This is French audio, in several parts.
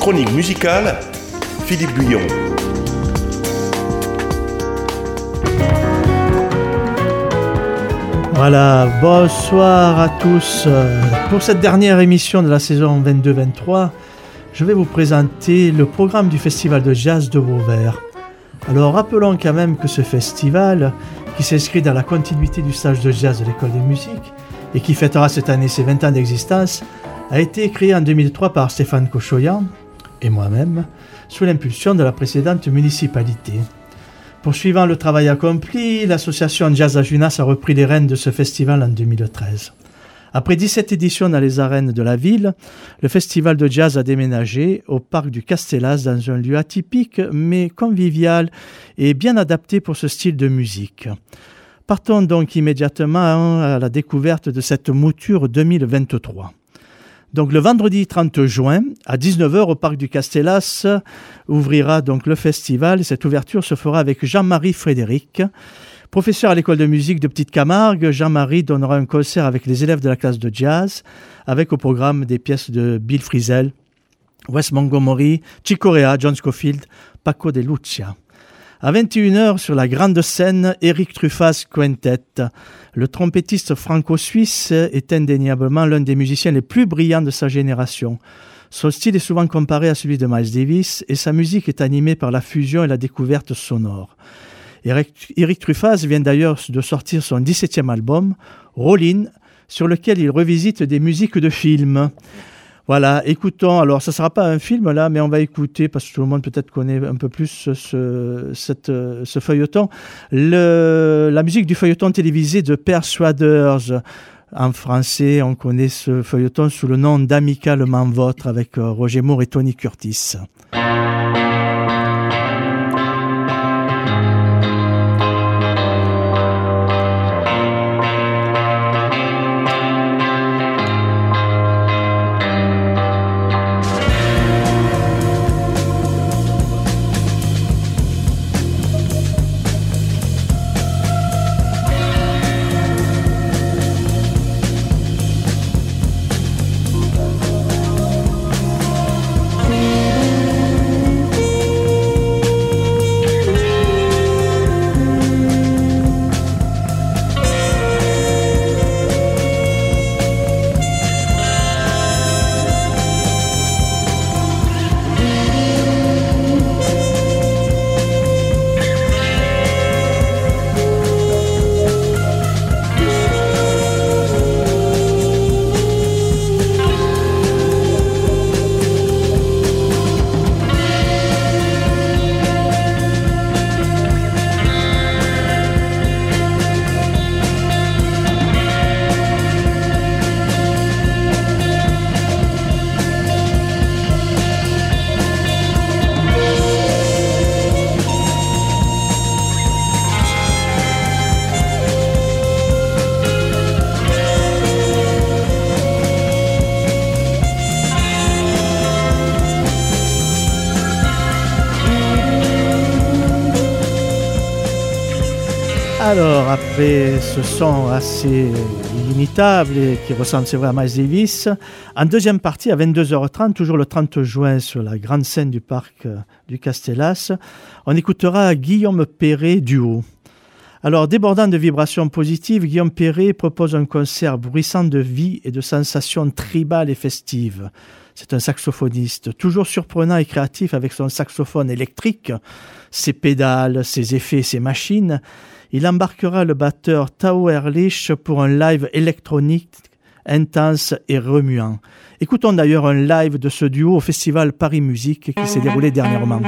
Chronique musicale, Philippe Guyon. Voilà, bonsoir à tous. Pour cette dernière émission de la saison 22-23, je vais vous présenter le programme du Festival de Jazz de Vauvert. Alors rappelons quand même que ce festival, qui s'inscrit dans la continuité du stage de jazz de l'École des musiques et qui fêtera cette année ses 20 ans d'existence, a été créé en 2003 par Stéphane Cochoyan et moi-même, sous l'impulsion de la précédente municipalité. Poursuivant le travail accompli, l'association Jazz à Junas a repris les rênes de ce festival en 2013. Après 17 éditions dans les arènes de la ville, le festival de jazz a déménagé au parc du Castellas dans un lieu atypique mais convivial et bien adapté pour ce style de musique. Partons donc immédiatement à la découverte de cette mouture 2023. Donc le vendredi 30 juin, à 19h au parc du Castellas, ouvrira donc le festival. Cette ouverture se fera avec Jean-Marie Frédéric. Professeur à l'école de musique de Petite Camargue, Jean-Marie donnera un concert avec les élèves de la classe de jazz, avec au programme des pièces de Bill Frisell, Wes Montgomery, Chick Corea, John Scofield, Paco de Lucia. À 21h, sur la grande scène, Eric Truffaz Quintet. Le trompettiste franco-suisse est indéniablement l'un des musiciens les plus brillants de sa génération. Son style est souvent comparé à celui de Miles Davis et sa musique est animée par la fusion et la découverte sonore. Eric Truffaz vient d'ailleurs de sortir son 17e album, Rollin, sur lequel il revisite des musiques de films. Voilà, écoutons, alors ça ne sera pas un film là, mais on va écouter, parce que tout le monde peut-être connaît un peu plus ce feuilleton, la musique du feuilleton télévisé de Persuadeurs. En français, on connaît ce feuilleton sous le nom d'Amicalement Vôtre, avec Roger Moore et Tony Curtis. Alors, après ce son assez inimitable et qui ressemble, c'est vrai, à Miles Davis, en deuxième partie, à 22h30, toujours le 30 juin, sur la grande scène du parc du Castellas, on écoutera Guillaume Perret duo. Alors, débordant de vibrations positives, Guillaume Perret propose un concert bruissant de vie et de sensations tribales et festives. C'est un saxophoniste, toujours surprenant et créatif avec son saxophone électrique, ses pédales, ses effets, ses machines. Il embarquera le batteur Tao Ehrlich pour un live électronique intense et remuant. Écoutons d'ailleurs un live de ce duo au festival Paris Musique qui s'est déroulé dernièrement.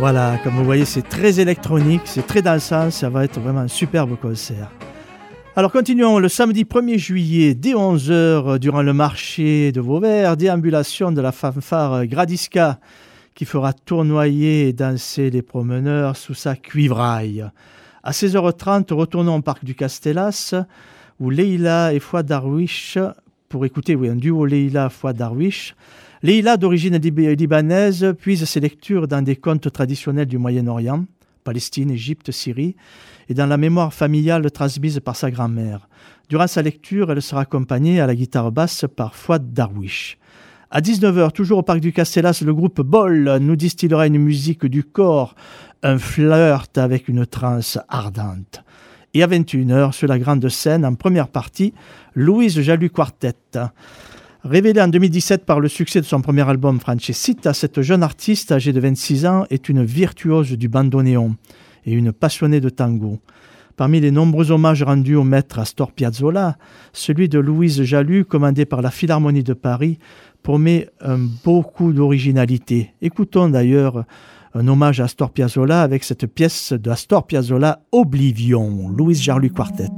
Voilà, comme vous voyez, c'est très électronique, c'est très dansant, ça va être vraiment un superbe concert. Alors continuons, le samedi 1er juillet, dès 11h, durant le marché de Vauvert, déambulation de la fanfare Gradisca, qui fera tournoyer et danser les promeneurs sous sa cuivraille. À 16h30, retournons au parc du Castellas, où Leila et Fouad Darwish, pour écouter un duo Leila-Fouad Darwish. Leila, d'origine libanaise, puise ses lectures dans des contes traditionnels du Moyen-Orient, Palestine, Égypte, Syrie, et dans la mémoire familiale transmise par sa grand-mère. Durant sa lecture, elle sera accompagnée à la guitare basse par Fouad Darwish. À 19h, toujours au parc du Castellas, le groupe Bol nous distillera une musique du corps, un flirt avec une transe ardente. Et à 21h, sur la grande scène, en première partie, Louise Jallu Quartet. Révélée en 2017 par le succès de son premier album Francesita, cette jeune artiste âgée de 26 ans est une virtuose du bandoneon et une passionnée de tango. Parmi les nombreux hommages rendus au maître Astor Piazzolla, celui de Louise Jallu, commandé par la Philharmonie de Paris, promet beaucoup d'originalité. Écoutons d'ailleurs un hommage à Astor Piazzolla avec cette pièce de Astor Piazzolla, Oblivion, Louise Jallu Quartet.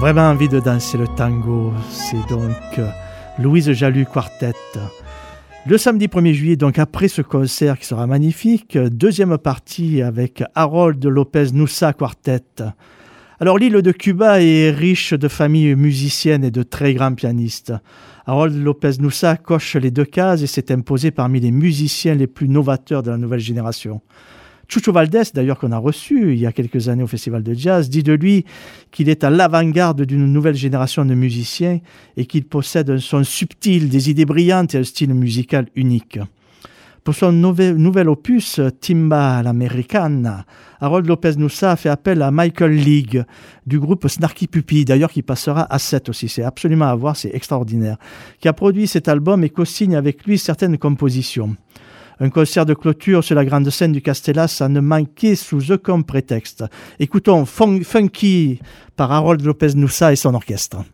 Vraiment envie de danser le tango, c'est donc Louise Jallu Quartet. Le samedi 1er juillet, donc après ce concert qui sera magnifique, deuxième partie avec Harold López-Nussa Quartet. Alors l'île de Cuba est riche de familles musiciennes et de très grands pianistes. Harold López-Nussa coche les deux cases et s'est imposé parmi les musiciens les plus novateurs de la nouvelle génération. Chucho Valdés, d'ailleurs, qu'on a reçu il y a quelques années au Festival de Jazz, dit de lui qu'il est à l'avant-garde d'une nouvelle génération de musiciens et qu'il possède un son subtil, des idées brillantes et un style musical unique. Pour son nouvel opus, Timba Americana, Harold López-Nussa a fait appel à Michael League du groupe Snarky Puppy, d'ailleurs qui passera à 7 aussi, c'est absolument à voir, c'est extraordinaire, qui a produit cet album et co-signe avec lui certaines compositions. Un concert de clôture sur la grande scène du Castellas à ne manquer sous aucun prétexte. Écoutons Funky par Harold López-Nussa et son orchestre.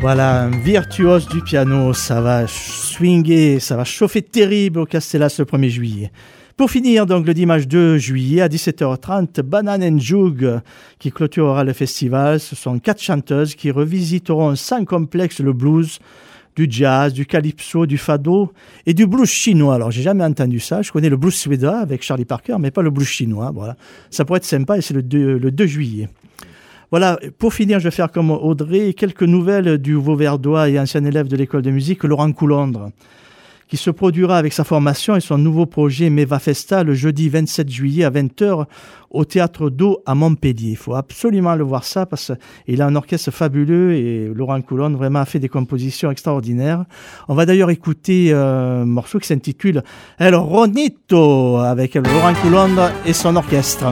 Voilà, un virtuose du piano, ça va swinguer, ça va chauffer terrible au Castellas le 1er juillet. Pour finir, donc, le dimanche 2 juillet à 17h30, Banane and Jug, qui clôturera le festival. Ce sont 4 chanteuses qui revisiteront sans complexe le blues, du jazz, du calypso, du fado et du blues chinois. Alors, j'ai jamais entendu ça. Je connais le blues suédois avec Charlie Parker, mais pas le blues chinois. Voilà. Ça pourrait être sympa et c'est le 2 juillet. Voilà, pour finir, je vais faire comme Audrey, quelques nouvelles du Vauverdois et ancien élève de l'école de musique, Laurent Coulondre, qui se produira avec sa formation et son nouveau projet Meva Festa le jeudi 27 juillet à 20h au Théâtre d'Eau à Montpellier. Il faut absolument le voir ça parce qu'il a un orchestre fabuleux et Laurent Coulondre vraiment a fait des compositions extraordinaires. On va d'ailleurs écouter un morceau qui s'intitule « El Ronito » avec Laurent Coulondre et son orchestre.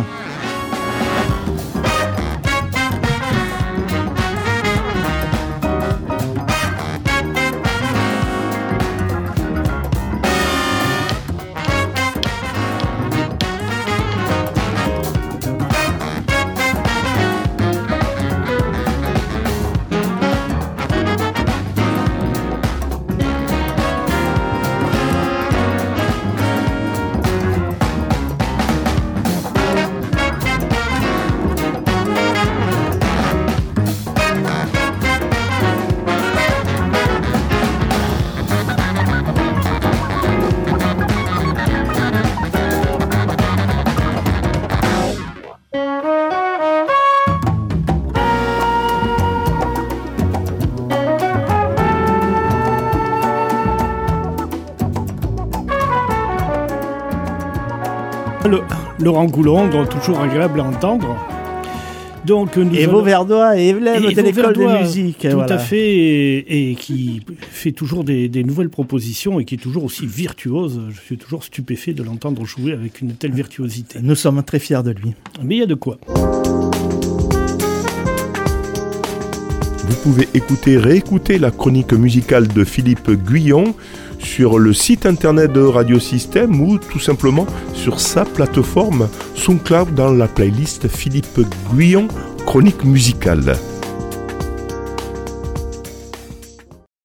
Laurent Coulondre, toujours agréable à entendre. Donc, nous et Vauverdois et élève de l'école de musique. Tout voilà. À fait, et qui fait toujours des nouvelles propositions et qui est toujours aussi virtuose. Je suis toujours stupéfait de l'entendre jouer avec une telle virtuosité. Nous sommes très fiers de lui. Mais il y a de quoi. Vous pouvez écouter, réécouter la chronique musicale de Philippe Guyon sur le site internet de Radio Système ou tout simplement sur sa plateforme SoundCloud dans la playlist Philippe Guyon Chronique Musicale.